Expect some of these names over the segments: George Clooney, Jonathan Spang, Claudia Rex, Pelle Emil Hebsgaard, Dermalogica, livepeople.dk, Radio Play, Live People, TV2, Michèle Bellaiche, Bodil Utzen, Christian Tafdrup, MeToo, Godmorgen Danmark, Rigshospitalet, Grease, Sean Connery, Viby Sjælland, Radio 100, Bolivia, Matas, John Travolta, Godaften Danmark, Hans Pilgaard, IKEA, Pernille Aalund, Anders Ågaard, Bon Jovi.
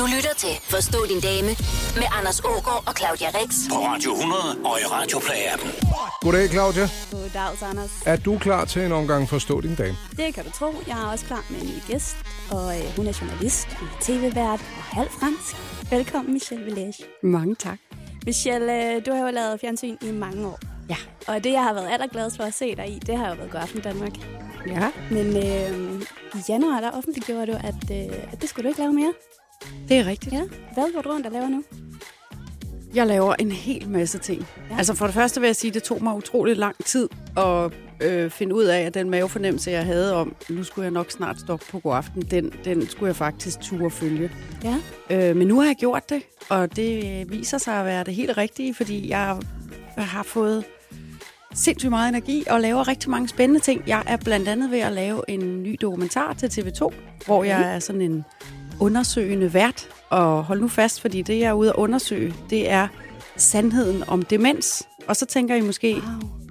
Du lytter til Forstå din dame med Anders Ågaard og Claudia Rex. På Radio 100 og i Radio Play-appen. Goddag, Claudia. Goddags, Anders. Er du klar til en omgang Forstå din dame? Det kan du tro. Jeg er også klar med en ny gæst. Og hun er journalist, tv-vært og halvfransk. Velkommen, Michèle Bellaiche. Mange tak. Michelle, du har jo lavet fjernsyn i mange år. Ja. Og det, jeg har været allergladest for at se dig i, det har jo været Godaften Danmark. Ja. Men i januar, der offentliggjorde du, at det skulle du ikke lave mere. Det er rigtigt. Ja. Hvad går du rundt og laver nu? Jeg laver en hel masse ting. Ja. Altså for det første vil jeg sige, at det tog mig utroligt lang tid at finde ud af, at den mavefornemmelse, jeg havde om, nu skulle jeg nok snart stoppe på Godaften, den skulle jeg faktisk turde følge. Ja. Men nu har jeg gjort det, og det viser sig at være det helt rigtige, fordi jeg har fået sindssygt meget energi og laver rigtig mange spændende ting. Jeg er blandt andet ved at lave en ny dokumentar til TV2, hvor jeg er sådan en undersøgende vært. Og hold nu fast, fordi det, jeg er ude at undersøge, det er sandheden om demens. Og så tænker I måske,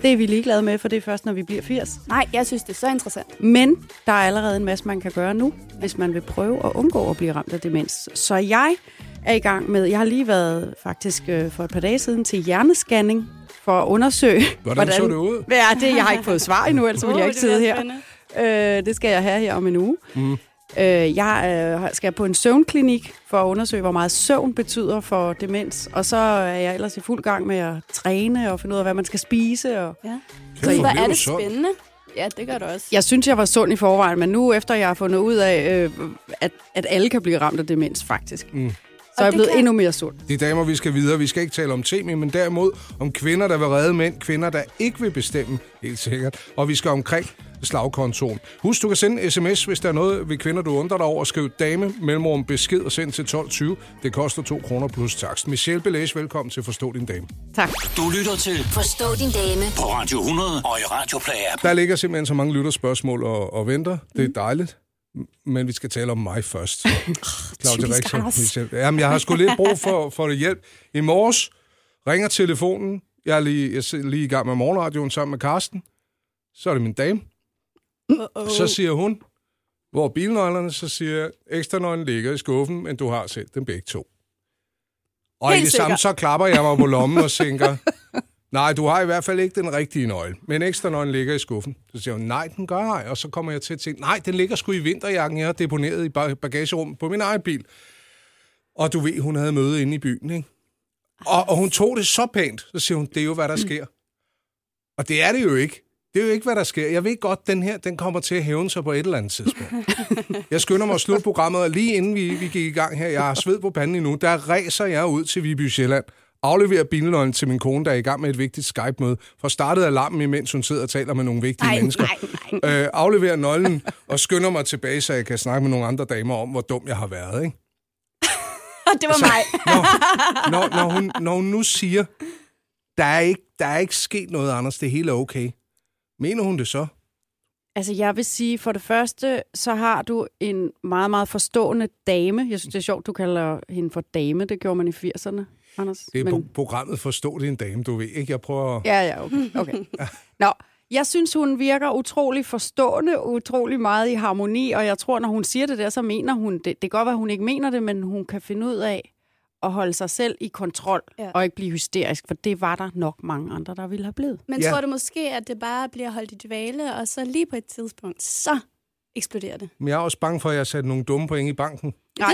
det er vi ligeglade med, for det er først, når vi bliver 80. Nej, jeg synes, det er så interessant. Men der er allerede en masse, man kan gøre nu, hvis man vil prøve at undgå at blive ramt af demens. Så jeg er i gang med, jeg har lige været faktisk for et par dage siden til hjernescanning for at undersøge. Hvordan så det ud? Ja, jeg har ikke fået svar endnu, altså vil jeg ikke sidde her. Det skal jeg have her om en uge. Mm. Jeg skal på en søvnklinik for at undersøge, hvor meget søvn betyder for demens. Og så er jeg ellers i fuld gang med at træne og finde ud af, hvad man skal spise. Og ja. Så hvor er det spændende. Ja, det gør det også. Jeg synes, jeg var sund i forvejen, men nu efter jeg har fundet ud af, at alle kan blive ramt af demens faktisk, så er jeg blevet endnu mere sund. De damer, vi skal videre. Vi skal ikke tale om temi, men derimod om kvinder, der vil redde mænd. Kvinder, der ikke vil bestemme, helt sikkert. Og vi skal omkring slagkontoren. Husk, du kan sende en sms, hvis der er noget ved kvinder, du undrer dig over. Skriv dame, mellemrum, besked og send til 12.20. Det koster 2 kroner plus takst. Michèle Bellaiche, velkommen til Forstå din dame. Tak. Du lytter til Forstå din dame på Radio 100 og i Radio Play-appen. Der ligger simpelthen så mange lytterspørgsmål og venter. Det er dejligt. Men vi skal tale om mig først. Claudia Rex. Jamen, jeg har sgu lidt brug for det hjælp. I morges ringer telefonen. Jeg er lige i gang med morgenradioen sammen med Karsten. Så er det min dame. Så siger hun, hvor bilnøglerne, så siger ekstranøglen ligger i skuffen, men du har selv dem begge to. Og helt i det samme, så klapper jeg mig på lommen og tænker, nej, du har i hvert fald ikke den rigtige nøgle, men ekstranøglen ligger i skuffen. Så siger hun, nej, den gør jeg. Og så kommer jeg til at tænke, nej, den ligger sgu i vinterjakken, jeg har deponeret i bagagerummet på min egen bil. Og du ved, hun havde møde inde i byen, ikke? Og hun tog det så pænt, så siger hun, det er jo, hvad der sker. Og det er det jo ikke. Det er jo ikke, hvad der sker. Jeg ved godt, den her den kommer til at hævne sig på et eller andet tidspunkt. Jeg skynder mig at slutte programmet, og lige inden vi gik i gang her, jeg har sved på panden endnu, der ræser jeg ud til Viby Sjælland, afleverer bilnøglen til min kone, der er i gang med et vigtigt Skype-møde, for startede alarmen, imens hun sidder og taler med nogle vigtige mennesker. Nej. Afleverer nøglen og skynder mig tilbage, så jeg kan snakke med nogle andre damer om, hvor dum jeg har været, ikke? Det var altså, mig. Når hun nu siger, der er ikke sket noget, Anders, det hele er okay. Mener hun det så? Altså, jeg vil sige, for det første, så har du en meget, meget forstående dame. Jeg synes, det er sjovt, du kalder hende for dame. Det gjorde man i 80'erne, Anders. Det er programmet Forstå din dame, du ved, ikke? Jeg prøver at... Ja, okay. Nå, jeg synes, hun virker utrolig forstående, utrolig meget i harmoni, og jeg tror, når hun siger det der, så mener hun det. Det kan godt være, hun ikke mener det, men hun kan finde ud af at holde sig selv i kontrol, og ikke blive hysterisk, for det var der nok mange andre, der ville have blevet. Men tror du måske, at det bare bliver holdt i dvale, og så lige på et tidspunkt, så eksploderer det? Men jeg er også bange for, at jeg satte nogle dumme point i banken. Nej,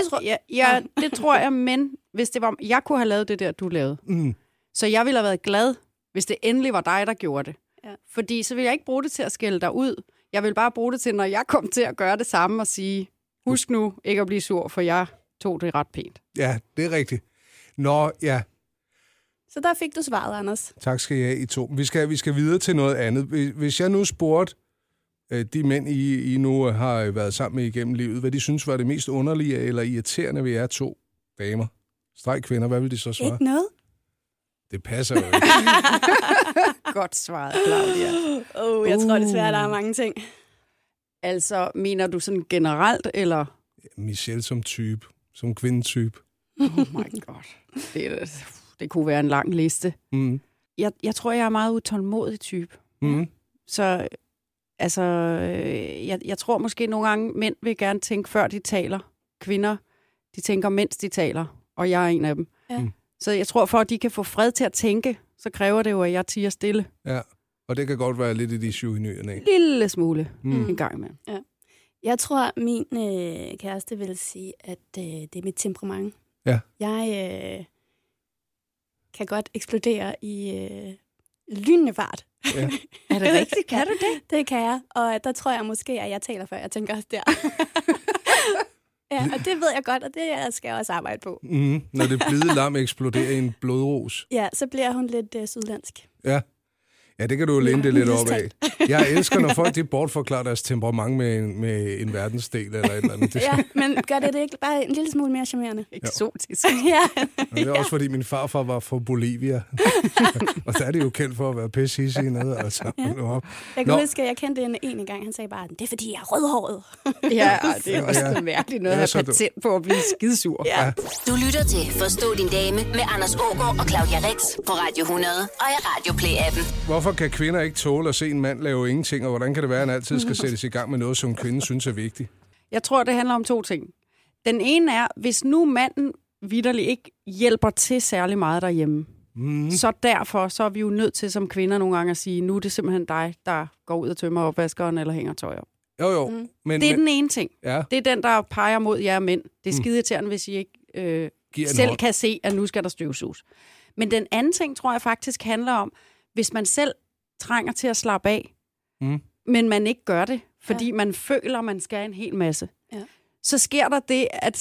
det tror jeg, men hvis det var, jeg kunne have lavet det der, du lavede. Mm. Så jeg ville have været glad, hvis det endelig var dig, der gjorde det. Ja. Fordi så ville jeg ikke bruge det til at skælde dig ud. Jeg ville bare bruge det til, når jeg kom til at gøre det samme, og sige, husk nu ikke at blive sur, for jeg tog det ret pænt. Ja, det er rigtigt. Nå, ja. Så der fik du svaret, Anders. Tak skal I have, I to. Vi skal videre til noget andet. Hvis jeg nu spurgte de mænd, I nu har været sammen med igennem livet, hvad de synes var det mest underlige eller irriterende ved jer to damer, kvinder, hvad vil de så svare? Ikke noget. Det passer jo ikke. Godt svaret, Claudia. Jeg tror desværre, der er mange ting. Altså, mener du sådan generelt, eller... Michelle som type, som kvindetype. Oh my god. Det kunne være en lang liste. Mm. Jeg tror, jeg er meget utålmodig type. Mm. Så altså, jeg tror måske nogle gange, mænd vil gerne tænke, før de taler. Kvinder, De tænker, mens de taler, og jeg er en af dem. Ja. Så jeg tror, for at de kan få fred til at tænke, så kræver det jo, at jeg tier stille. Ja, og det kan godt være lidt et issue i nyerne, ikke? Lille smule en gang imellem. Ja. Jeg tror, min kæreste vil sige, at det er mit temperament. Ja. Jeg kan godt eksplodere i lynende fart. Ja. Er det rigtigt? Kan du det? Det kan jeg. Og der tror jeg måske, at jeg taler før. Jeg tænker også der. Ja, og det ved jeg godt, og det skal jeg også arbejde på. Når det blide lam eksploderer i en blodros. Ja, så bliver hun lidt sydlandsk. Ja. Ja, det kan du jo læne det lidt op af. Jeg elsker, når folk de bortforklarer deres temperament med en verdensdel eller et eller andet. Ja, men gør det ikke bare en lille smule mere charmerende? Eksotisk. Ja. Og det er også, fordi min farfar var fra Bolivia. Og der er det jo kendt for at være pississig nede og samle op. Jeg kan huske, at jeg kendte en gang. Han sagde bare, det er, fordi jeg er rødhåret. Ja, det er også mærkeligt noget at have patent på at blive skidesur. Ja. Ja. Du lytter til Forstå din dame med Anders Ågaard og Claudia Rex på Radio 100 og i Radio Play-appen. Hvorfor kan kvinder ikke tåle at se en mand lave ingenting, og hvordan kan det være, at han altid skal sættes i gang med noget, som kvinden synes er vigtigt? Jeg tror, det handler om to ting. Den ene er, hvis nu manden vitterligt ikke hjælper til særlig meget derhjemme, så derfor så er vi jo nødt til som kvinder nogle gange at sige, nu er det simpelthen dig, der går ud og tømmer opvaskeren eller hænger tøj op. Jo. Men, det er den ene ting. Ja. Det er den, der peger mod jer mænd. Det er skideirriterende, hvis I ikke selv kan se, at nu skal der støvsuges. Men den anden ting, tror jeg faktisk handler om, hvis man selv trænger til at slappe af, men man ikke gør det, fordi man føler, man skal en hel masse, så sker der det, at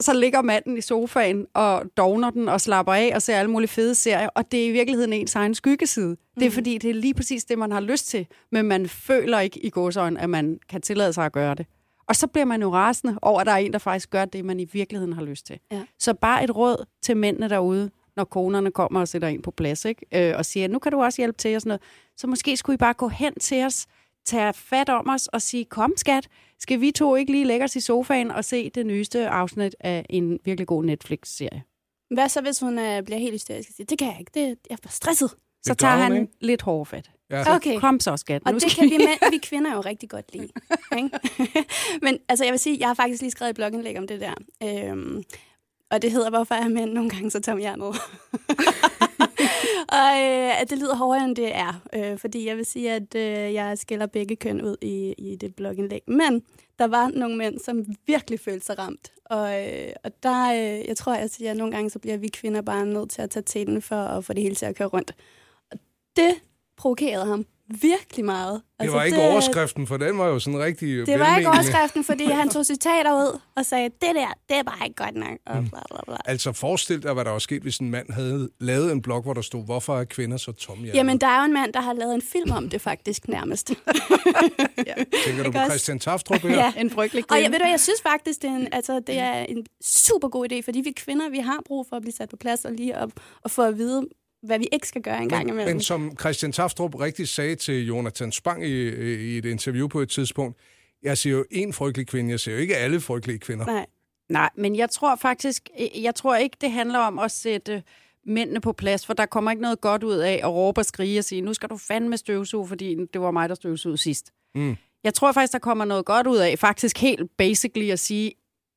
så ligger manden i sofaen og dovner den og slapper af og ser alle mulige fede serier, og det er i virkeligheden ens egen skyggeside. Det er fordi, det er lige præcis det, man har lyst til, men man føler ikke i gåseøjne, at man kan tillade sig at gøre det. Og så bliver man jo rasende over, at der er en, der faktisk gør det, man i virkeligheden har lyst til. Ja. Så bare et råd til mændene derude. Når konerne kommer og sætter ind på plads, ikke? Og siger, nu kan du også hjælpe til og sådan noget. Så måske skulle I bare gå hen til os, tage fat om os og sige, kom skat, skal vi to ikke lige lægge os i sofaen og se det nyeste afsnit af en virkelig god Netflix-serie? Hvad så, hvis hun bliver helt hysterisk og siger, det kan jeg ikke, jeg er for stresset? Så tager han lidt hårdt fat. Ja. Okay. Kom så, skat. Og det kan vi kvinder jo rigtig godt lide. Ikke? Men altså, jeg vil sige, jeg har faktisk lige skrevet et blogindlæg om det der. Og det hedder, hvorfor er mænd nogle gange så tomhjernet? Og det lyder hårdere, end det er. Fordi jeg vil sige, at jeg skiller begge køn ud i det blogindlæg. Men der var nogle mænd, som virkelig følte sig ramt. Og der, jeg tror, jeg siger, at nogle gange så bliver vi kvinder bare nødt til at tage tæten for at få det hele til at køre rundt. Og det provokerede ham virkelig meget. Altså, det var ikke overskriften, for den var jo sådan rigtig velmenende. Det var ikke overskriften, fordi han tog citater ud og sagde, det der, det er bare ikke godt nok. Og bla, bla, bla. Altså forestil dig, hvad der var sket, hvis en mand havde lavet en blog, hvor der stod, hvorfor er kvinder så tomhjernet? Jamen, der er jo en mand, der har lavet en film om det faktisk nærmest. Ja. Tænker du på Christian Tafdrup her? Ja, en frygtelig kvinde. Og jeg synes faktisk, det er en super god idé, fordi vi kvinder, vi har brug for at blive sat på plads og lige op og få at vide, hvad vi ikke skal gøre en gang imellem. Men som Christian Tafdrup rigtig sagde til Jonathan Spang i et interview på et tidspunkt, jeg ser jo en frygtelig kvinde, jeg ser jo ikke alle frygtelige kvinder. Nej, men jeg tror ikke, det handler om at sætte mændene på plads, for der kommer ikke noget godt ud af at råbe og skrige og sige, nu skal du fandme støvsuge, fordi det var mig, der støvsugede sidst. Jeg tror faktisk, der kommer noget godt ud af, faktisk helt basically at sige,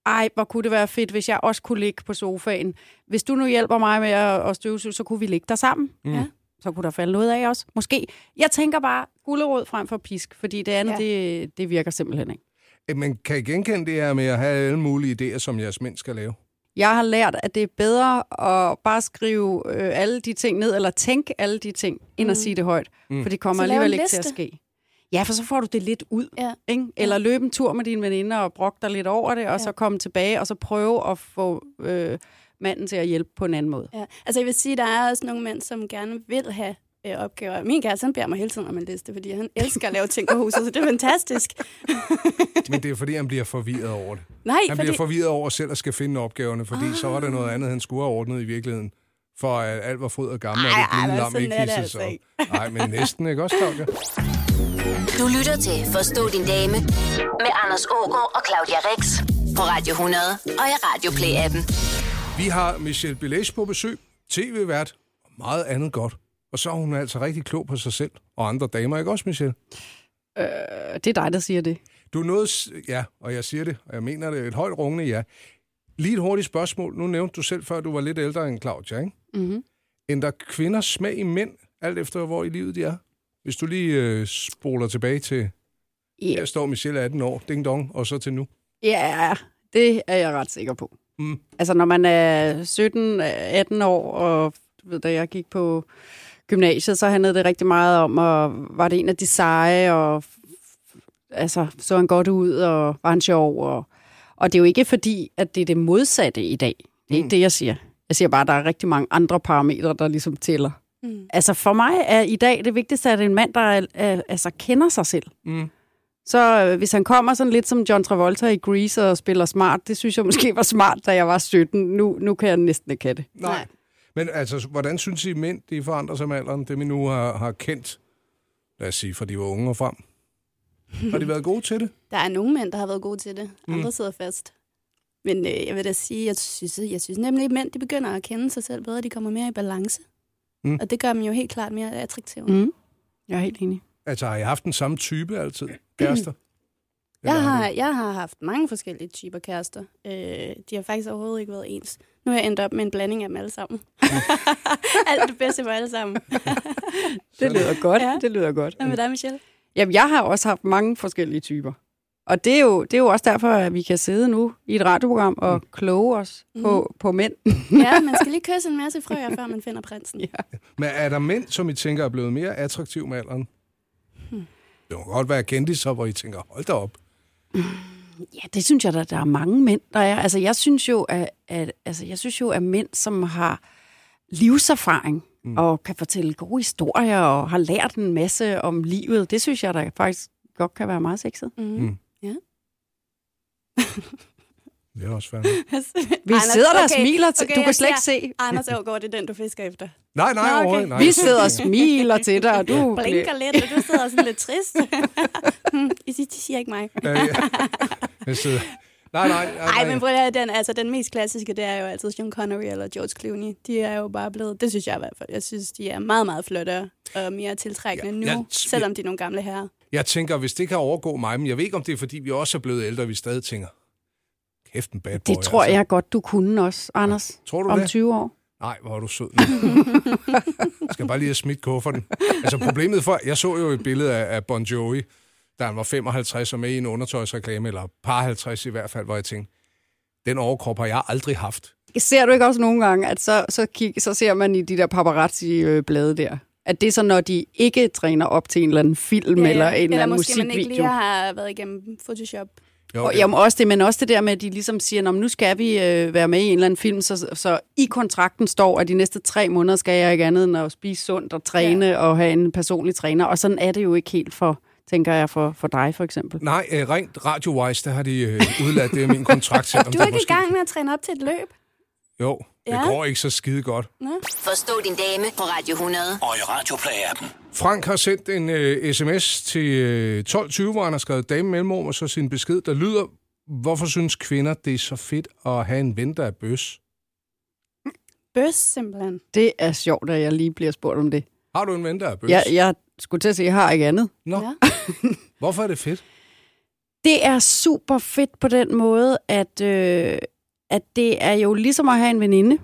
ej, hvor kunne det være fedt, hvis jeg også kunne ligge på sofaen. Hvis du nu hjælper mig med at støvsuge, så kunne vi ligge der sammen. Ja. Så kunne der falde noget af os. Måske. Jeg tænker bare gulerod frem for pisk, fordi det andet, det virker simpelthen ikke. Men kan I genkende det her med at have alle mulige idéer, som jeres mænd skal lave? Jeg har lært, at det er bedre at bare skrive alle de ting ned, eller tænke alle de ting, end at sige det højt. For det kommer alligevel ikke til at ske. Ja, for så får du det lidt ud, ikke? Eller løbe en tur med dine veninder og brokke dig lidt over det, og så komme tilbage, og så prøve at få manden til at hjælpe på en anden måde. Ja. Altså jeg vil sige, der er også nogle mænd, som gerne vil have opgaver. Min kæreste, han beder mig hele tiden om en liste, fordi han elsker at lave ting på huset, så det er fantastisk. Men det er fordi, han bliver forvirret over det. Nej, bliver forvirret over selv at skal finde opgaverne, fordi så er det noget andet, han skulle have ordnet i virkeligheden. For alt var fryd og gammel, og det blinde lam ikke hisse altså sig. Nej, men næsten ikke også, Claudia. Du lytter til Forstå din dame med Anders Ågaard og Claudia Rex på Radio 100 og i Radio Play-appen. Vi har Michèle Bellaiche på besøg, tv-vært og meget andet godt. Og så er hun altså rigtig klog på sig selv og andre damer, ikke også, Michelle? Det er dig, der siger det. Du nåede, og jeg siger det, og jeg mener det, et højt rungende ja. Lige et hurtigt spørgsmål. Nu nævnte du selv før, du var lidt ældre end Claudia, ikke? Mm-hmm. Ændrer kvinders smag i mænd, alt efter hvor i livet de er? Hvis du lige spoler tilbage til, her står Michelle 18 år, ding dong, og så til nu. Ja, det er jeg ret sikker på. Mm. Altså, når man er 17-18 år, og du ved, da jeg gik på gymnasiet, så handlede det rigtig meget om, og var det en af de seje, og altså, så han godt ud, og var han sjov, og det er jo ikke fordi, at det er det modsatte i dag. Det er ikke det, jeg siger. Jeg siger bare, at der er rigtig mange andre parametre, der ligesom tæller. Mm. Altså for mig er i dag det vigtigste, at en mand, der altså kender sig selv. Mm. Så hvis han kommer sådan lidt som John Travolta i Grease og spiller smart, det synes jeg måske var smart, da jeg var 17. Nu kan jeg næsten ikke have det. Nej. Men altså, hvordan synes I mænd, de forandrer sig med alderen, dem I nu har kendt, lad os sige, fra de var unge og frem? Har de været gode til det? Der er nogle mænd, der har været gode til det. Andre sidder fast. Men jeg vil da sige, jeg synes nemlig, at mænd, de begynder at kende sig selv bedre, de kommer mere i balance. Mm. Og det gør dem jo helt klart mere attraktive. Mm. Jeg er helt enig. Altså, har I haft den samme type altid? Kærester? Jeg har haft mange forskellige typer kærester. De har faktisk overhovedet ikke været ens. Nu har jeg endt op med en blanding af dem alle sammen. Alt det bedste for alle sammen. Det lyder godt. Ja. Det lyder godt. Hvad med dig, Michelle? Jamen, jeg har også haft mange forskellige typer. Og det er jo også derfor, at vi kan sidde nu i et radioprogram og kloge os på mænd. Ja, man skal lige kysse en masse frøer, før man finder prinsen. Ja. Men er der mænd, som I tænker er blevet mere attraktiv med alderen? Det må godt være kendiser, hvor I tænker, hold da op. Ja, det synes jeg, der er mange mænd, der er. Altså, jeg synes jo, at mænd, som har livserfaring og kan fortælle gode historier og har lært en masse om livet, det synes jeg, der faktisk godt kan være meget sexet. Mm. Ja. Det er også fandme. Vi sidder der og smiler til... Okay, du kan slet ikke se. Anders Ågaard, det er den, du fisker efter. Nej, okay. Nej. Vi sidder og smiler til dig, og du... Blinker lidt, og du sidder sådan lidt trist. Det siger ikke mig. Nej, men prøv at høre, den mest klassiske, det er jo altid Sean Connery eller George Clooney. De er jo bare blevet... Det synes jeg i hvert fald. Jeg synes, de er meget, meget flottere og mere tiltrækkende nu, selvom de er nogle gamle herrer. Jeg tænker, hvis det kan overgå mig, men jeg ved ikke, om det er, fordi vi også er blevet ældre, og vi stadig tænker... Kæft en bad boy, det tror jeg godt, du kunne også, Anders. Ja. Tror du om det? 20 år. Nej, hvor er du sød. Jeg skal bare lige have smidt kufferten. Altså problemet for... Jeg så jo et billede af Bon Jovi, da han var 55 og med i en undertøjsreklame, eller par 50 i hvert fald, hvor jeg tænkte, den overkrop har jeg aldrig haft. Ser du ikke også nogle gange, at så ser man i de der paparazzi-blade der? At det er så, når de ikke træner op til en eller anden film eller en eller anden musikvideo. Eller måske man ikke lige har været igennem Photoshop. Jo, okay. Og jamen også det, men også det der med, at de ligesom siger, nu skal vi være med i en eller anden film, så i kontrakten står, at de næste 3 måneder skal jeg ikke andet end at spise sundt og træne og have en personlig træner. Og sådan er det jo ikke helt for, tænker jeg, for dig for eksempel. Nej, rent radio-wise, der har de udladt det af min kontrakt. Du er ikke i gang med at træne op til et løb? Jo, det går ikke så skide godt. Nå. Forstå din dame på Radio 100 og i Radio Play-appen. Frank har sendt en sms til 12.20, hvor han har skrevet dame mellemrum, og så sin besked, der lyder, hvorfor synes kvinder, det er så fedt at have en ven, der er bøs? Bøs, simpelthen. Det er sjovt, at jeg lige bliver spurgt om det. Har du en ven, der er bøs? Jeg skulle til at sige, jeg har ikke andet. Nå. Ja. Hvorfor er det fedt? Det er super fedt på den måde, at det er jo ligesom at have en veninde.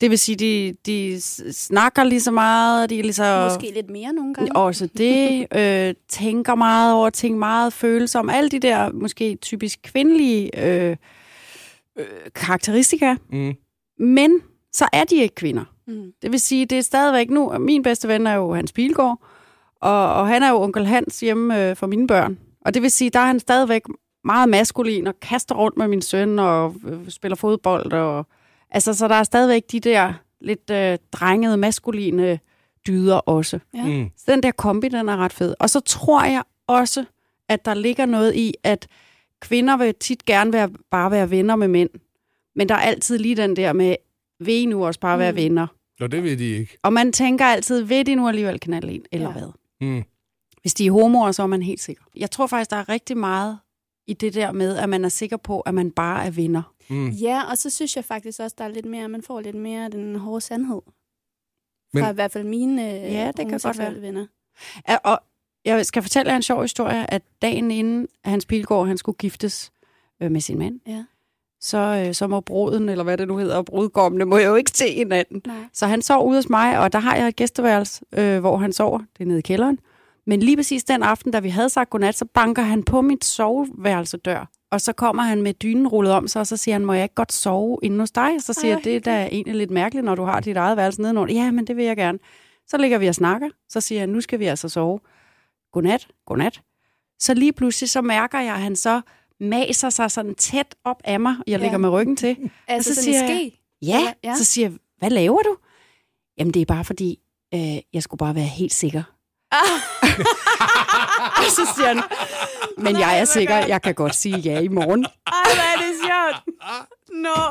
Det vil sige, de snakker lige så meget. De er lige så... Måske lidt mere nogle gange. Også det. Tænker meget over ting, meget følelser. Alle de der måske typisk kvindelige karakteristika. Mm. Men så er de ikke kvinder. Mm. Det vil sige, det er stadigvæk nu... Min bedste ven er jo Hans Pilgaard. Og han er jo onkel Hans hjemme for mine børn. Og det vil sige, der er han stadigvæk... meget maskulin, og kaster rundt med min søn, og spiller fodbold. Og, altså, så der er stadigvæk de der lidt drengede, maskuline dyder også. Ja. Mm. Så den der kombi, den er ret fed. Og så tror jeg også, at der ligger noget i, at kvinder vil tit gerne bare være venner med mænd. Men der er altid lige den der med, vil I nu også bare være venner? Nå, det vil de ikke. Og man tænker altid, vil de nu alligevel knalde en, eller hvad? Mm. Hvis de er homoer, så er man helt sikker. Jeg tror faktisk, der er rigtig meget i det der med, at man er sikker på, at man bare er venner. Mm. Ja, og så synes jeg faktisk også, der er lidt mere, man får lidt mere den hårde sandhed. Men... fra i hvert fald mine det kan godt være venner. Ja, og jeg skal fortælle jer en sjov historie, at dagen inden Hans Pilgaard, han skulle giftes med sin mand, så må bruden, eller hvad det nu hedder, brudgommene, må jo ikke se hinanden. Nej. Så han sov ude hos mig, og der har jeg et gæsteværelse, hvor han sover. Det er nede i kælderen. Men lige præcis den aften, da vi havde sagt godnat, så banker han på mit soveværelsedør. Og så kommer han med dynen rullet om sig, og så siger han, må jeg ikke godt sove inde hos dig? Så siger jeg, det er da egentlig lidt mærkeligt, når du har dit eget værelse nedenunder. Ja, men det vil jeg gerne. Så ligger vi og snakker. Så siger jeg, nu skal vi altså sove. Godnat, godnat. Så lige pludselig, så mærker jeg, at han så maser sig sådan tæt op af mig. Jeg ligger med ryggen til. Altså, og så siger jeg, så siger jeg, hvad laver du? Jamen, det er bare fordi, jeg skulle bare være helt sikker. Og så siger han, men jeg er sikker, jeg kan godt sige ja i morgen. Ej, hvad er det sjovt. Nå,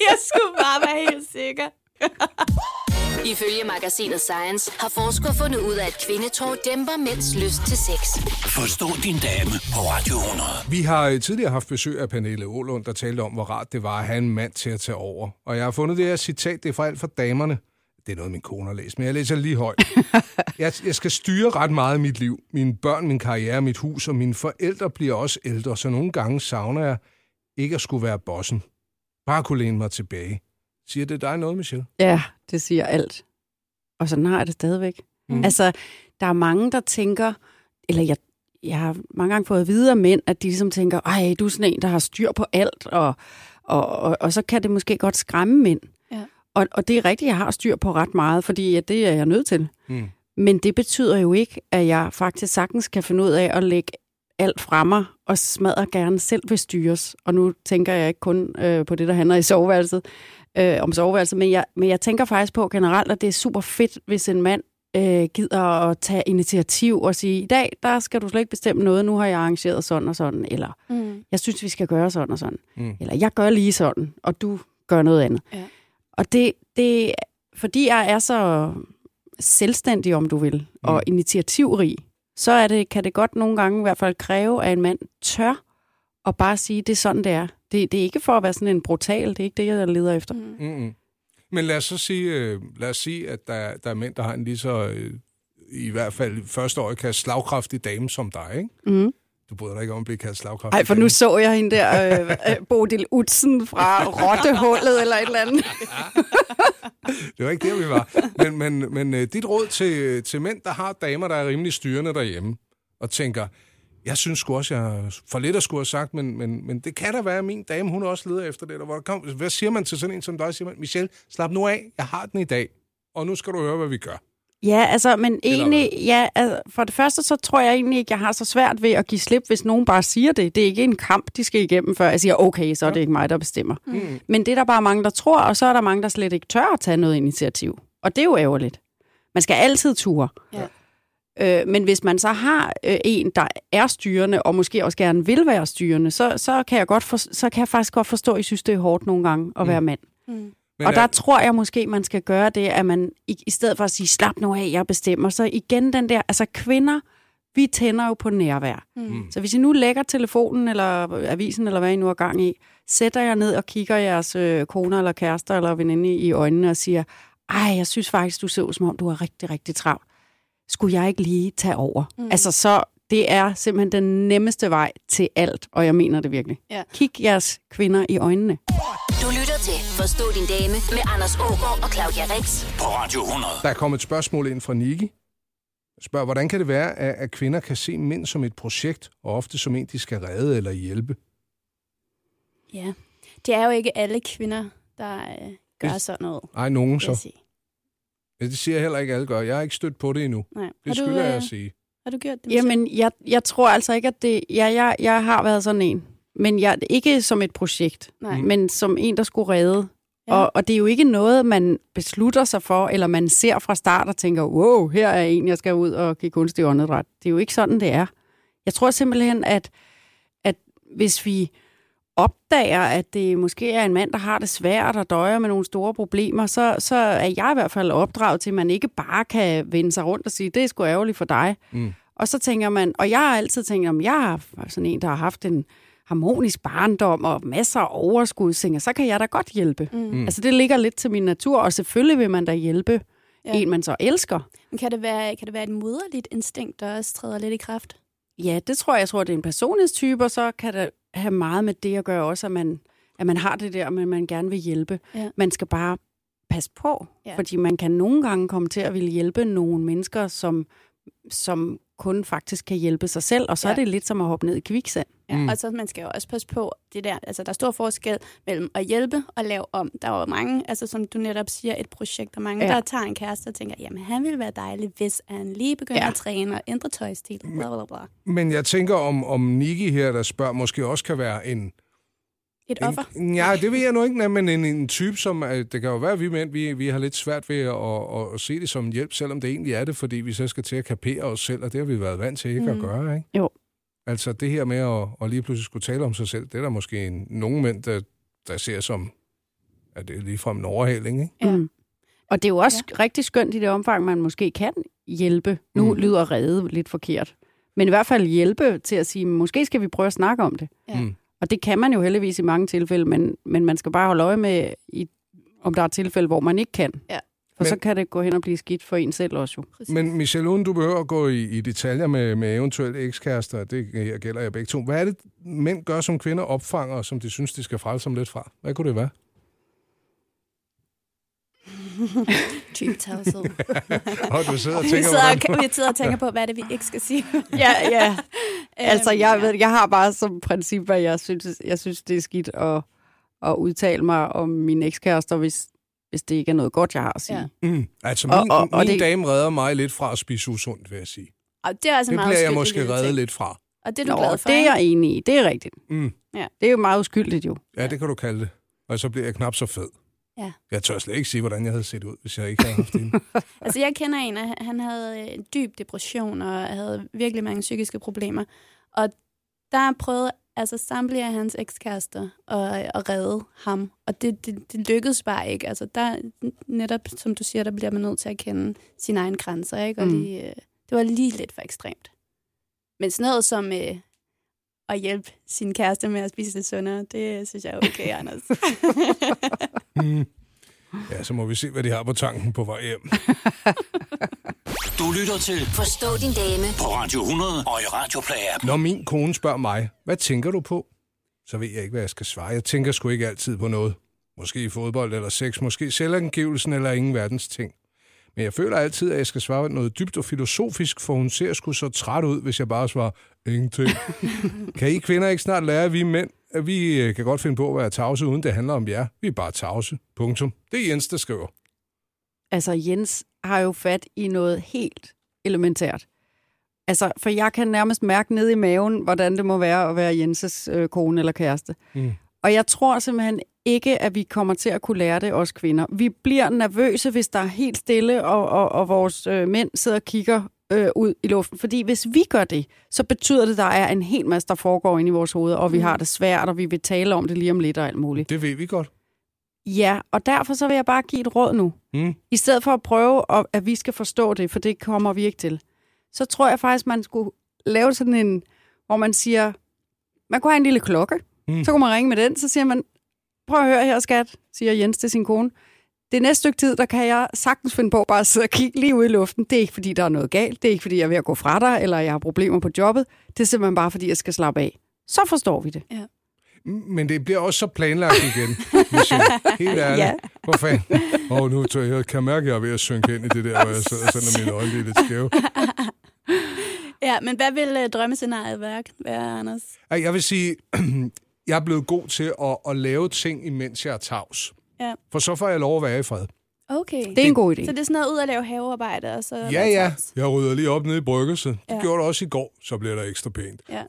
jeg skulle bare være helt sikker. Ifølge magasinet Science har forskere fundet ud af, at kvindetår dæmper mænds lyst til sex. Forstå din dame på Radio 100. Vi har tidligere haft besøg af Pernille Aalund, der talte om, hvor rart det var at have en mand til at tage over. Og jeg har fundet det her citat, det er fra Alt for damerne. Det er noget, min kone har læst, men jeg læser lige højt. Jeg skal styre ret meget i mit liv. Mine børn, min karriere, mit hus og mine forældre bliver også ældre, så nogle gange savner jeg ikke at skulle være bossen. Bare kunne læne mig tilbage. Siger det dig noget, Michelle? Ja, det siger alt. Og sådan har jeg det stadigvæk. Mm. Altså, der er mange, der tænker, eller jeg har mange gange fået at vide af mænd, at de ligesom tænker, ej, du er sådan en, der har styr på alt, og så kan det måske godt skræmme mænd. Ja. Og det er rigtigt, jeg har styr på ret meget, fordi det er jeg nødt til. Mm. Men det betyder jo ikke, at jeg faktisk sagtens kan finde ud af at lægge alt fra mig, og smadrer gerne selv ved styres. Og nu tænker jeg ikke kun på det, der handler i soveværelset, om soveværelset, men jeg tænker faktisk på generelt, at det er super fedt, hvis en mand gider at tage initiativ og sige, i dag, der skal du slet ikke bestemme noget, nu har jeg arrangeret sådan og sådan, eller jeg synes, vi skal gøre sådan og sådan, eller jeg gør lige sådan, og du gør noget andet. Ja. Og det, fordi jeg er så selvstændig, om du vil, og initiativrig, så er det, kan det godt nogle gange i hvert fald kræve, at en mand tør at bare sige, det er sådan, det er. Det er ikke for at være sådan en brutal, det er ikke det, jeg leder efter. Mm-hmm. Men lad os så sige, at der er mænd, der har en lige så, i hvert fald første år, kan slagkraftig dame som dig, ikke? Mm-hmm. Du bryder dig ikke om at blive kaldt slagkraftig. Nej, for nu så jeg hende der, Bodil Utzen fra Rottehullet eller et eller andet. Det var ikke der, vi var. Men dit råd til mænd, der har damer, der er rimelig styrende derhjemme, og tænker, jeg synes sgu også, jeg for lidt at skulle have sagt, men det kan da være, at min dame, hun også leder efter det. Hvad siger man til sådan en som dig? Siger man, Michelle, slap nu af, jeg har den i dag, og nu skal du høre, hvad vi gør. Ja, altså, men egentlig, ja, altså, for det første, så tror jeg egentlig ikke, jeg har så svært ved at give slip, hvis nogen bare siger det. Det er ikke en kamp, de skal igennem, før jeg siger, okay, så er det ikke mig, der bestemmer. Mm. Men det er der bare mange, der tror, og så er der mange, der slet ikke tør at tage noget initiativ. Og det er jo ærgerligt. Man skal altid ture. Ja. Men hvis man så har en, der er styrende, og måske også gerne vil være styrende, så kan jeg faktisk godt forstå, at I synes, det er hårdt nogle gange at være mand. Mm. Men og der tror jeg måske, man skal gøre det, at man i stedet for at sige, slap nu af, jeg bestemmer, så igen den der, altså kvinder, vi tænder jo på nærvær. Mm. Så hvis I nu lægger telefonen eller avisen, eller hvad I nu har gang i, sætter jer ned og kigger jeres koner eller kærester eller veninde i øjnene og siger, ej, jeg synes faktisk, du ser ud som om, du er rigtig, rigtig travlt. Skulle jeg ikke lige tage over? Mm. Altså så, det er simpelthen den nemmeste vej til alt, og jeg mener det virkelig. Ja. Kig jeres kvinder i øjnene. Du lytter til Forstå din dame med Anders Ågaard og Claudia Rex på Radio 100. Der er kommet et spørgsmål ind fra Niki. Spørger, hvordan kan det være, at kvinder kan se mænd som et projekt, og ofte som en, de skal redde eller hjælpe? Ja, det er jo ikke alle kvinder, der gør sådan noget. Nej, nogen så. Ja, det siger jeg heller ikke alle gør. Jeg har ikke stødt på det endnu. Nej. Det skylder jeg at sige. Har du gjort det? Jamen, jeg tror altså ikke, at det... Jeg har været sådan en. Men ikke som et projekt, men som en, der skulle redde. Ja. Og det er jo ikke noget, man beslutter sig for, eller man ser fra start og tænker, wow, her er en, jeg skal ud og give kunstig åndedræt. Det er jo ikke sådan, det er. Jeg tror simpelthen, at hvis vi opdager, at det måske er en mand, der har det svært og døjer med nogle store problemer, så er jeg i hvert fald opdraget til, at man ikke bare kan vende sig rundt og sige, det er sgu ærgerligt for dig. Mm. Og så tænker man, og jeg har altid tænkt, om jeg er sådan en, der har haft en harmonisk barndom og masser af overskudssinger, så kan jeg da godt hjælpe. Mm. Altså, det ligger lidt til min natur, og selvfølgelig vil man da hjælpe en, man så elsker. Men kan det være et moderligt instinkt, der også træder lidt i kraft? Ja, det tror jeg. Jeg tror, det er en personlighedstype, og så kan det have meget med det at gøre også, at man har det der, men man gerne vil hjælpe. Ja. Man skal bare passe på, ja. Fordi man kan nogle gange komme til at ville hjælpe nogle mennesker, som kun faktisk kan hjælpe sig selv, og så er det lidt som at hoppe ned i kviksand. Ja. Mm. Og så man skal jo også passe på det der, altså der er stor forskel mellem at hjælpe og lave om. Der er jo mange, altså som du netop siger, et projekt, og mange, der tager en kæreste og tænker, jamen han ville være dejlig, hvis han lige begynder at træne og ændre tøjstil, blablabla. Men jeg tænker, om Nikki her, der spørger, måske også kan være et offer? Ja, det ved jeg nu ikke, men en type, som... Det kan jo være, at vi mænd vi har lidt svært ved at se det som en hjælp, selvom det egentlig er det, fordi vi så skal til at kapere os selv, og det har vi været vant til ikke at gøre, ikke? Jo. Altså det her med at lige pludselig skulle tale om sig selv, det er der måske nogle mænd, der ser som, at det er ligefrem en overhaling, ikke? Ja. Mm. Og det er jo også rigtig skønt i det omfang, man måske kan hjælpe. Nu lyder redde lidt forkert. Men i hvert fald hjælpe til at sige, måske skal vi prøve at snakke om det. Ja. Mm. Og det kan man jo heldigvis i mange tilfælde, men man skal bare holde øje med, om der er tilfælde, hvor man ikke kan. Ja. For så kan det gå hen og blive skidt for en selv også jo. Præcis. Men Michèle, uden du behøver at gå i detaljer med eventuelle ekskærester, det her gælder jeg begge to. Hvad er det, mænd gør, som kvinder opfanger, som de synes, de skal frelse dem lidt fra? Hvad kunne det være? Vi sidder og tænker på, hvad det vi ikke skal sige. Ja. Altså, jeg har bare som princip, at jeg synes det er skidt at udtale mig om mine ekskærester, hvis det ikke er noget godt, jeg har at sige. Ja. Mm. Altså, min dame redder mig lidt fra at spise usundt, vil jeg sige. Og det er altså det meget bliver jeg måske reddet lidt fra. Og det er du glad for? Det er jeg enig i. Det er rigtigt. Mm. Ja. Det er jo meget uskyldigt jo. Ja, det kan du kalde det. Og så bliver jeg knap så fed. Ja. Jeg tør slet ikke sige, hvordan jeg havde set ud, hvis jeg ikke havde haft det. Altså, jeg kender en, og han havde en dyb depression, og havde virkelig mange psykiske problemer. Og der prøvede altså samtlige af hans ekskærester at redde ham. Og det lykkedes bare ikke. Altså, der netop, som du siger, der bliver man nødt til at kende sine egne grænser, ikke? Og det var lige lidt for ekstremt. Men sådan noget som... og hjælpe sin kæreste med at spise lidt sundere. Det synes jeg er okay, Anders. Ja, så må vi se, hvad de har på tanken på vej hjem. Du lytter til Forstå din dame på Radio 100 og i Radio Play. Når min kone spørger mig, hvad tænker du på? Så ved jeg ikke, hvad jeg skal svare. Jeg tænker sgu ikke altid på noget. Måske fodbold eller sex, måske selvangivelsen eller ingen verdens ting. Men jeg føler altid, at jeg skal svare noget dybt og filosofisk, for hun ser sgu så træt ud, hvis jeg bare svarer ingenting. Kan I kvinder ikke snart lære, at vi mænd, at vi kan godt finde på at være tavse, uden det handler om jer? Vi er bare tavse. Punktum. Det er Jens, der skriver. Altså, Jens har jo fat i noget helt elementært. Altså, for jeg kan nærmest mærke ned i maven, hvordan det må være at være Jenses kone eller kæreste. Mm. Og jeg tror simpelthen ikke, at vi kommer til at kunne lære det, os kvinder. Vi bliver nervøse, hvis der er helt stille, og vores mænd sidder og kigger ud i luften. Fordi hvis vi gør det, så betyder det, at der er en hel masse, der foregår inde i vores hoved, og vi har det svært, og vi vil tale om det lige om lidt og alt muligt. Det ved vi godt. Ja, og derfor så vil jeg bare give et råd nu. Mm. I stedet for at prøve, at vi skal forstå det, for det kommer vi ikke til, så tror jeg faktisk, man skulle lave sådan en, hvor man siger, man kunne have en lille klokke, så kunne man ringe med den, så siger man, prøv at høre her, skat, siger Jens til sin kone. Det næste stykke tid, der kan jeg sagtens finde på bare at sidde og kigge lige ud i luften. Det er ikke, fordi der er noget galt. Det er ikke, fordi jeg er ved at gå fra dig, eller jeg har problemer på jobbet. Det er simpelthen bare, fordi jeg skal slappe af. Så forstår vi det. Ja. Men det bliver også så planlagt igen. Helt ærligt. Ja. Hvor fanden? Nu kan jeg mærke, at jeg er ved at synke ind i det der, hvor jeg sidder og sender mine øjne lidt skæve. Ja, men hvad vil drømmescenariet være, Anders? Jeg vil sige... Jeg er blevet god til at lave ting, imens jeg er tavs. Ja. For så får jeg lov at være i fred. Okay. Det er en god idé. Så det er sådan noget ud at lave havearbejde? Og så ja. Tavs. Jeg rydder lige op nede i bryggelset. Det gjorde det også i går, så bliver der ekstra pænt. Ja.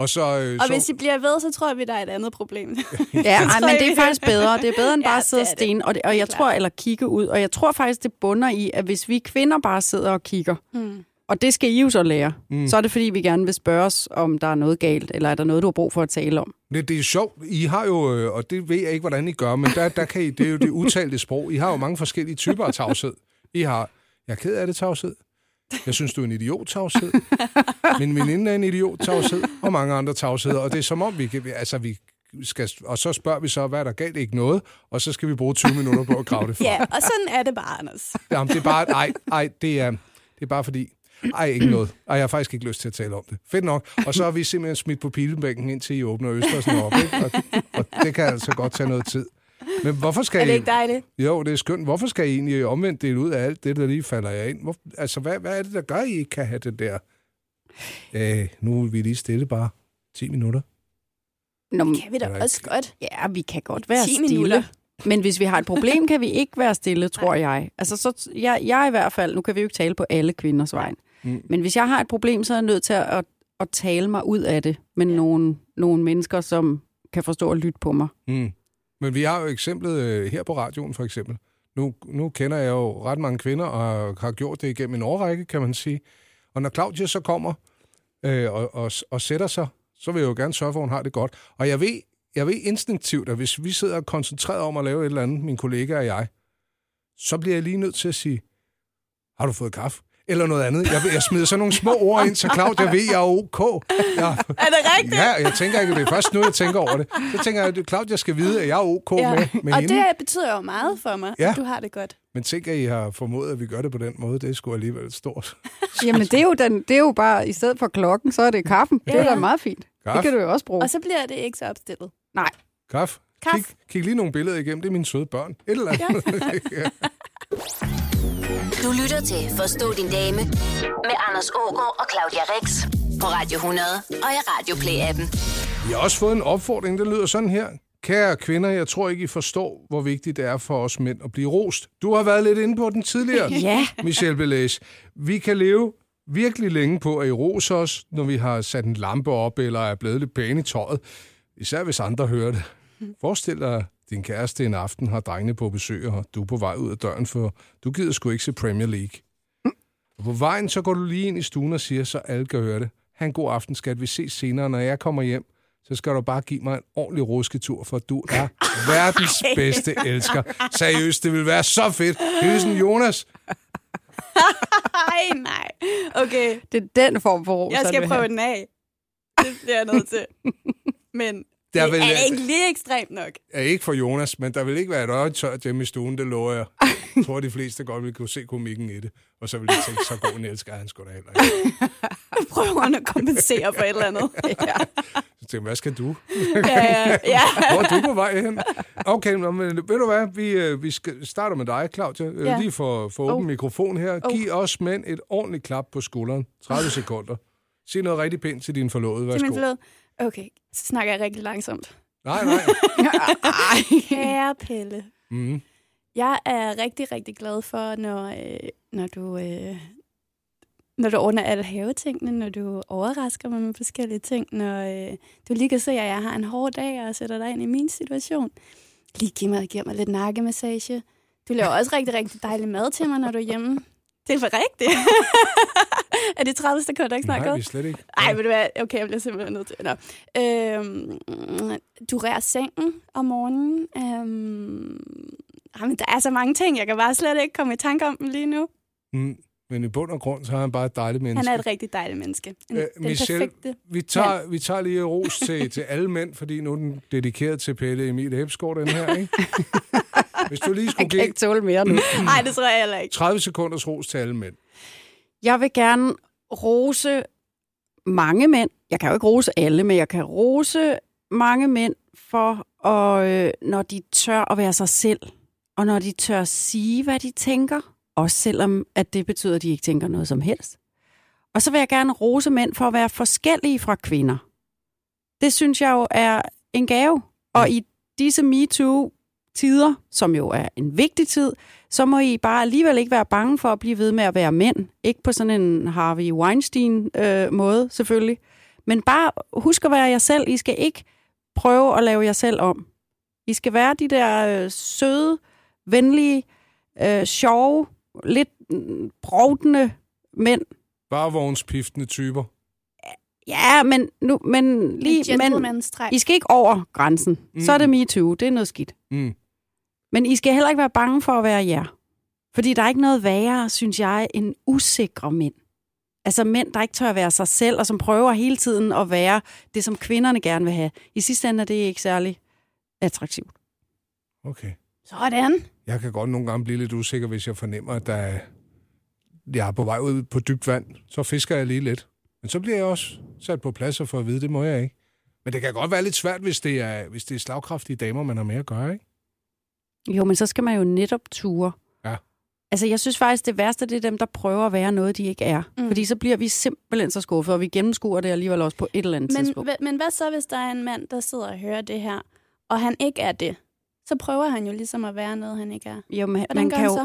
Og hvis I bliver ved, så tror jeg, at der er et andet problem. Men det er faktisk bedre. Det er bedre end bare at sidde og stene, og jeg tror, eller kigge ud. Og jeg tror faktisk, det bunder i, at hvis vi kvinder bare sidder og kigger, og det skal I jo så lære. Mm. Så er det, fordi vi gerne vil spørge os, om der er noget galt, eller er der noget, du har brug for at tale om. Det er sjovt. I har jo, og det ved jeg ikke, hvordan I gør, men der kan I, det er jo det udtalte sprog. I har jo mange forskellige typer af tavshed. I har, jeg er ked af det tavshed. Jeg synes, du er en idiot tavshed. Min veninde er en idiot tavshed, og mange andre tavsheder. Og det er som om, vi skal, og så spørger vi så, hvad er der galt? Ikke noget. Og så skal vi bruge 20 minutter på at grave det fra. Ja, og sådan er det bare, Anders. Jamen, det er bare, det er bare fordi... Ej, ikke noget. Ej, jeg har faktisk ikke lyst til at tale om det. Fedt nok. Og så har vi simpelthen smidt på pilebænken, indtil I åbner Østersen op. Og det kan altså godt tage noget tid. Men hvorfor skal I... Er det ikke dig, det? Jo, det er skønt. Hvorfor skal I egentlig omvendt dele ud af alt det, der lige falder jer ind? Altså, hvad er det, der gør, I ikke kan have det der? Nu vil vi lige stille bare 10 minutter. Nå, kan vi da også godt? Ja, vi kan godt være 10 stille. Minutter. Men hvis vi har et problem, kan vi ikke være stille, tror jeg. Altså, så, jeg i hvert fald, nu kan vi jo ikke tale på alle kvinders vejen. Mm. Men hvis jeg har et problem, så er jeg nødt til at tale mig ud af det med nogle mennesker, som kan forstå at lytte på mig. Mm. Men vi har jo eksemplet her på radioen, for eksempel. Nu kender jeg jo ret mange kvinder, og har gjort det igennem en årrække, kan man sige. Og når Claudia så kommer og sætter sig, så vil jeg jo gerne sørge for, at hun har det godt. Og jeg ved instinktivt, at hvis vi sidder og koncentrerer om at lave et eller andet, mine kollegaer og jeg, så bliver jeg lige nødt til at sige, har du fået kaffe? Eller noget andet. Jeg smider sådan nogle små ord ind, så Claudia ved, jeg er OK. Er det rigtigt? Ja, jeg tænker ikke, det er først nu, jeg tænker over det. Så tænker jeg, at Claudia skal vide, at jeg er OK med og hende. Og det betyder jo meget for mig, at du har det godt. Men tænk, at I har formået, at vi gør det på den måde. Det er sgu alligevel stort. Jamen, det er jo bare, i stedet for klokken, så er det kaffen. Ja. Det er da meget fint. Kaff. Det kan du jo også bruge. Og så bliver det ikke så opstillet. Nej. Kaffe. Kig lige nogle billeder igennem. Det er mine søde børn. Et eller andet. Ja. Du lytter til Forstå din dame med Anders Ågaard og Claudia Rex på Radio 100 og i Radio Play-appen. Jeg har også fået en opfordring, der lyder sådan her. Kære kvinder, jeg tror ikke, I forstår, hvor vigtigt det er for os mænd at blive rost. Du har været lidt inde på den tidligere, ja. Michèle Bellaiche. Vi kan leve virkelig længe på, at I roser os, når vi har sat en lampe op eller er blevet lidt pæne i tøjet. Især hvis andre hører det. Forestil dig... Din kæreste en aften har drengene på besøg, og du er på vej ud af døren, for du gider sgu ikke se Premier League. Og på vejen, så går du lige ind i stuen og siger, så alle kan høre det. Ha' en god aften, skat. Vi ses senere, når jeg kommer hjem. Så skal du bare give mig en ordentlig rusketur, for du er verdens bedste elsker. Seriøst, det vil være så fedt. Hilsen, Jonas. Ej, nej. Okay. Det er den form for ros. Jeg skal prøve den af. Det bliver jeg nødt til. Men... Det er ikke lige ekstremt nok. Ja, ikke for Jonas, men der vil ikke være et øjetørt hjemme i stuen, det lover jeg. Jeg tror, de fleste godt ville kunne se komikken i det. Og så ville de tænke, så god en elsker han sgu da heller ikke. Prøver han at kompensere for et eller andet. Ja. Så tænker, hvad skal du? Ja. Hvor er du på vej hen? Okay, men ved du hvad? Vi starter med dig, Claudia. Ja. Lige for åbent mikrofon her. Giv os mænd et ordentligt klap på skulderen. 30 sekunder. Sig noget rigtig pænt til din forlovede. Værsgo. Til min forlovede. Okay, så snakker jeg rigtig langsomt. Nej. Kære Pelle. Mm. Jeg er rigtig, rigtig glad for, når du ordner alle havetingene, når du overrasker mig med forskellige ting, når du lige kan se, at jeg har en hård dag og sætter dig ind i min situation. Lige giver mig lidt nakkemassage. Du laver også rigtig, rigtig dejlig mad til mig, når du er hjemme. Det er for rigtigt. Er det 30 sekunder, ikke snakket? Nej, vi slet ikke. Nej, men okay, jeg bliver simpelthen nødt til. Nå. Du rører sengen om morgenen. Jamen, der er så mange ting, jeg kan bare slet ikke komme i tanke om dem lige nu. Mm, men i bund og grund, så er han bare et dejligt menneske. Han er et rigtig dejligt menneske. Michèle, vi tager lige ros til alle mænd, fordi nu er den dedikeret til Pelle Emil Hebsgaard, den her, ikke? Hvis du lige skulle ikke tåle mere nu. Nej, det tror jeg heller ikke. 30 sekunders ros til alle mænd. Jeg vil gerne rose mange mænd. Jeg kan jo ikke rose alle, men jeg kan rose mange mænd for, når de tør at være sig selv, og når de tør at sige, hvad de tænker, også selvom at det betyder, at de ikke tænker noget som helst. Og så vil jeg gerne rose mænd for at være forskellige fra kvinder. Det synes jeg jo er en gave, og i disse MeToo tider, som jo er en vigtig tid, så må I bare alligevel ikke være bange for at blive ved med at være mænd. Ikke på sådan en Harvey Weinstein-måde, selvfølgelig. Men bare husk at være jer selv. I skal ikke prøve at lave jer selv om. I skal være de der søde, venlige, sjove, lidt brovdende mænd. Barvognspiftende typer. Ja, men lige... Men, I skal ikke over grænsen. Mm. Så er det MeToo. Det er noget skidt. Mm. Men I skal heller ikke være bange for at være jer. Fordi der er ikke noget værre, synes jeg, end usikre mænd. Altså mænd, der ikke tør at være sig selv, og som prøver hele tiden at være det, som kvinderne gerne vil have. I sidste ende er det ikke særlig attraktivt. Okay. Sådan. Jeg kan godt nogle gange blive lidt usikker, hvis jeg fornemmer, at der er jeg er på vej ud på dybt vand, så fisker jeg lige lidt. Men så bliver jeg også sat på plads og får at vide, det må jeg ikke. Men det kan godt være lidt svært, hvis det er slagkraftige damer, man har med at gøre, ikke? Jo, men så skal man jo netop ture. Ja. Altså, jeg synes faktisk, det værste, det er dem, der prøver at være noget, de ikke er. Mm. Fordi så bliver vi simpelthen så skuffet, og vi gennemskuer det alligevel også på et eller andet tidspunkt. Men hvad så, hvis der er en mand, der sidder og hører det her, og han ikke er det? Så prøver han jo ligesom at være noget, han ikke er. Jo, men hvordan man gør kan så?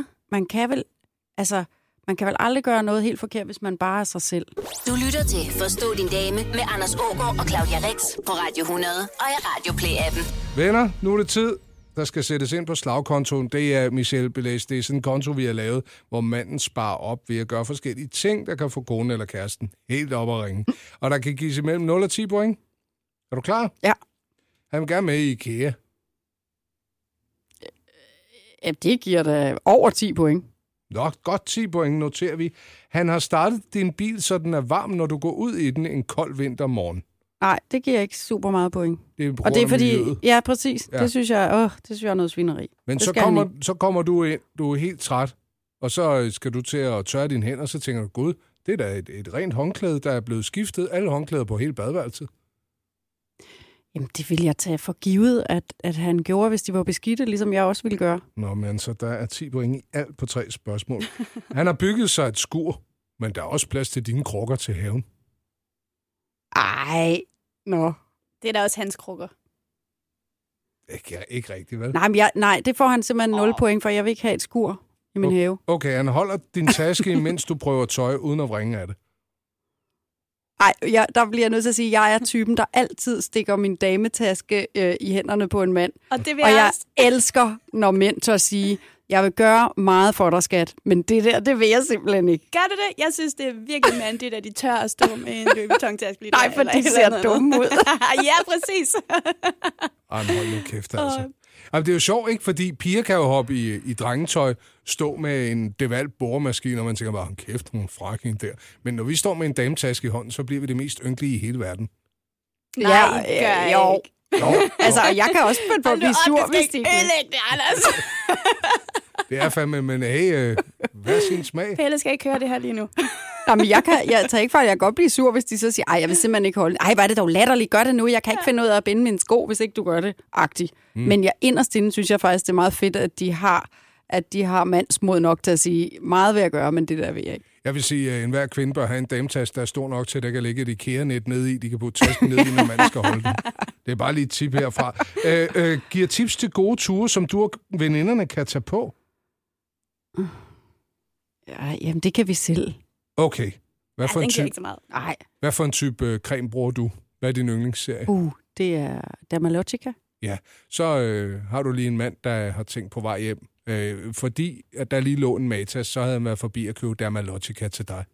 Jo, man kan vel aldrig gøre noget helt forkert, hvis man bare er sig selv. Du lytter til Forstå din dame med Anders Ågaard og Claudia Rex på Radio 100 og i Radio Play-appen. Venner, nu er det tid. Der skal sættes ind på slagkontoen. Det er Michèle Bellaiche. Det er sådan en konto, vi har lavet, hvor manden sparer op ved at gøre forskellige ting, der kan få konen eller kæresten helt op at ringe. Og der kan gives imellem 0 og 10 point. Er du klar? Ja. Han vil gerne med i IKEA. Ja, det giver da over 10 point. Nå, godt 10 point noterer vi. Han har startet din bil, så den er varm, når du går ud i den en kold vintermorgen. Nej, det giver ikke super meget point. Og det er fordi... Miljøet. Ja, præcis. Ja. Det synes jeg er noget svineri. Men så kommer du ind, du er helt træt, og så skal du til at tørre dine hænder, og så tænker du, gud, det er da et rent håndklæde, der er blevet skiftet. Alle håndklæder på hele badeværelset. Jamen, det ville jeg tage for givet, at han gjorde, hvis de var beskidte, ligesom jeg også ville gøre. Nå, men så der er 10 point i alt på 3 spørgsmål. Han har bygget sig et skur, men der er også plads til dine krukker til haven. Ej, nå. Det er da også hans krukker. Ikke rigtigt, vel? Nej, det får han simpelthen 0 point for. Jeg vil ikke have et skur i min have. Okay, han holder din taske, mens du prøver tøj, uden at ringe af det. Nej, der bliver jeg nødt til at sige, at jeg er typen, der altid stikker min dametaske i hænderne på en mand. Og jeg elsker, når mænd tør sige, jeg vil gøre meget for dig, skat, men det der, det vil jeg simpelthen ikke. Gør du det? Jeg synes, det er virkelig mandigt, at de tør at stå med en løbetontaske lige der. Nej, for det ser dumt ud. Ja, præcis. Ej, men hold nu kæft, altså. Jamen, det er jo sjovt, ikke? Fordi piger kan jo hoppe i drengetøj, stå med en devalt boremaskine, og man tænker bare, kæft, hun er frækken der. Men når vi står med en dametaske i hånden, så bliver vi det mest ynkelige i hele verden. Nej, ja, jo. Jo. Altså, jeg kan også finde på at blive sur, hvis de ikke ødelægge det, Anders. Det er fandme, men hey, hvad sin smag? Pelle skal ikke høre det her lige nu. Nej, men jeg tager ikke for, at jeg kan godt blive sur, hvis de så siger, ej, jeg vil simpelthen ikke holde. Ej, hvor er det dog latterligt, gør det nu. Jeg kan ikke finde ud af at binde min sko, hvis ikke du gør det. Agtigt. Mm. Men jeg inderst inde synes jeg faktisk, det er meget fedt, at de har mandsmod nok til at sige, meget vil jeg gøre, men det der vil jeg ikke. Jeg vil sige, at enhver kvinde bør have en dametaske, der er stor nok til, at der kan ligge et IKEA-net nede i. De kan putte tasken ned i, når man skal holde den. Det er bare lige et tip herfra. Giver tips til gode ture, som du og veninderne kan tage på? Ja, jamen, det kan vi selv. Okay. Hvad for en type creme bruger du? Hvad er din yndlingsserie? Det er Dermalogica. Ja, så har du lige en mand, der har tænkt på vej hjem. Fordi at der lige lå en Matas, så havde han været forbi at købe Dermalogica til dig.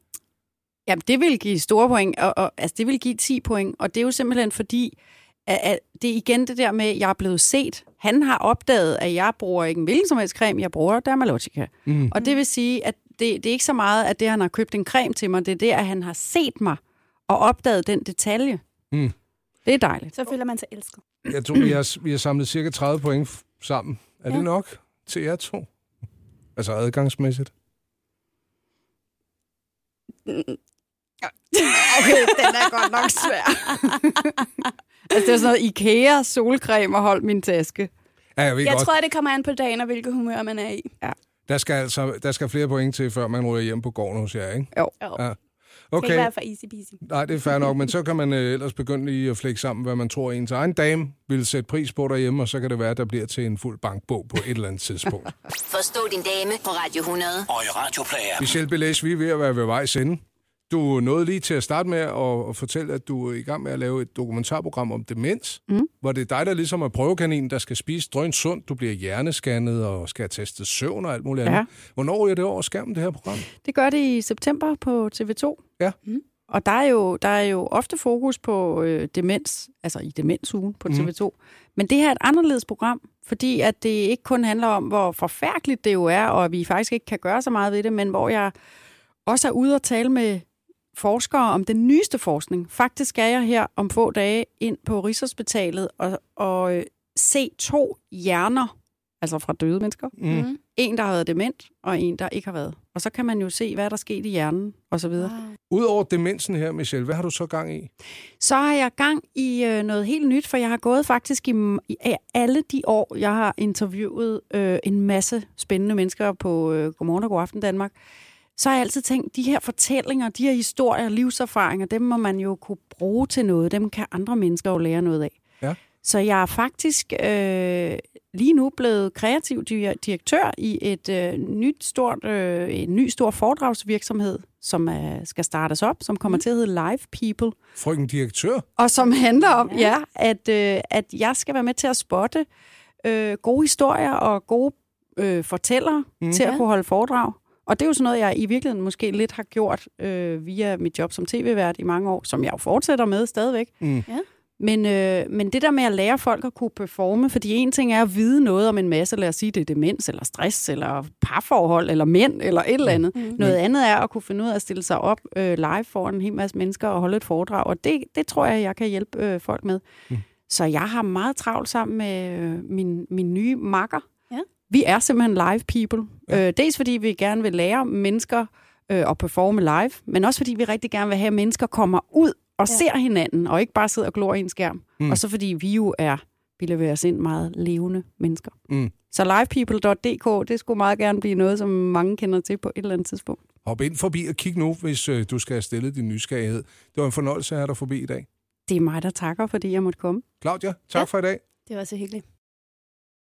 Jamen, det vil give store point, og altså, det vil give 10 point, og det er jo simpelthen fordi, at det er igen det der med, at jeg er blevet set. Han har opdaget, at jeg bruger ikke en hvilken som helst creme, jeg bruger Dermalogica. Mm. Og det vil sige, at det er ikke så meget, at det, han har købt en creme til mig, det er det, at han har set mig og opdaget den detalje. Mm. Det er dejligt. Så føler man sig elsket. Jeg tror, vi har samlet cirka 30 point sammen. Er det nok? Til jer to? Altså adgangsmæssigt? Okay, den er godt nok svær. Altså, det er sådan noget IKEA, solcreme og hold min taske. Ja, jeg tror, det kommer an på dagen og hvilket humør man er i. Ja. Der skal flere point til, før man ryger hjem på gården hos jer, ikke? Jo. Ja. Okay. Det kan ikke være for easy peasy. Nej, det er fair nok, men så kan man ellers begynde lige at flække sammen, hvad man tror ens egen dame vil sætte pris på derhjemme, og så kan det være, at der bliver til en fuld bankbog på et eller andet tidspunkt. Forstå din dame på Radio 100 og i Radio Play. Michèle Bellaiche, vi er ved at være ved vejs ende. Du nåede lige til at starte med at fortælle, at du er i gang med at lave et dokumentarprogram om demens, hvor det er dig, der ligesom er prøvekaninen, der skal spise drønsundt, du bliver hjerneskannet og skal teste søvn og alt muligt andet. Hvornår er det over skærmen, det her program? Det gør det i september på TV2. Ja. Mm. Og der er jo ofte fokus på demens, altså i demensugen på TV2. Mm. Men det her er et anderledes program, fordi at det ikke kun handler om, hvor forfærdeligt det jo er, og vi faktisk ikke kan gøre så meget ved det, men hvor jeg også er ude og tale med forskere om den nyeste forskning. Faktisk er jeg her om få dage ind på Rigshospitalet og se 2 hjerner, altså fra døde mennesker. Mm. En, der har været dement, og en, der ikke har været. Og så kan man jo se, hvad der skete i hjernen, og så videre. Wow. Udover demensen her, Michèle, hvad har du så gang i? Så har jeg gang i noget helt nyt, for jeg har gået faktisk i alle de år, jeg har interviewet en masse spændende mennesker på Godmorgen og Godaften Danmark. Så har jeg altid tænkt, de her fortællinger, de her historier, livserfaringer, dem må man jo kunne bruge til noget. Dem kan andre mennesker jo lære noget af. Ja. Så jeg er faktisk lige nu blevet kreativ direktør i en ny stor foredragsvirksomhed, som skal startes op, som kommer til at hedde Live People. Frøken direktør? Og som handler om, at jeg skal være med til at spotte gode historier og gode fortællere til at kunne holde foredrag. Og det er jo sådan noget, jeg i virkeligheden måske lidt har gjort via mit job som tv-vært i mange år, som jeg jo fortsætter med stadigvæk. Mm. Ja. Men det der med at lære folk at kunne performe, fordi en ting er at vide noget om en masse, lad os sige, det er demens, eller stress, eller parforhold, eller mænd, eller et eller andet. Mm. Noget andet er at kunne finde ud af at stille sig op live foran en hel masse mennesker og holde et foredrag, og det tror jeg, jeg kan hjælpe folk med. Mm. Så jeg har meget travlt sammen med min nye makker. Ja. Vi er simpelthen live people. Ja. Dels fordi vi gerne vil lære mennesker at performe live, men også fordi vi rigtig gerne vil have, at mennesker kommer ud og ser hinanden, og ikke bare sidder og glor i en skærm. Mm. Og så fordi vi jo vi leverer os ind meget levende mennesker. Mm. Så livepeople.dk, det skulle meget gerne blive noget, som mange kender til på et eller andet tidspunkt. Hop ind forbi og kig nu, hvis du skal have stillet din nysgerrighed. Det var en fornøjelse at have dig forbi i dag. Det er mig, der takker, fordi jeg måtte komme. Claudia, tak for i dag. Det var så hyggeligt.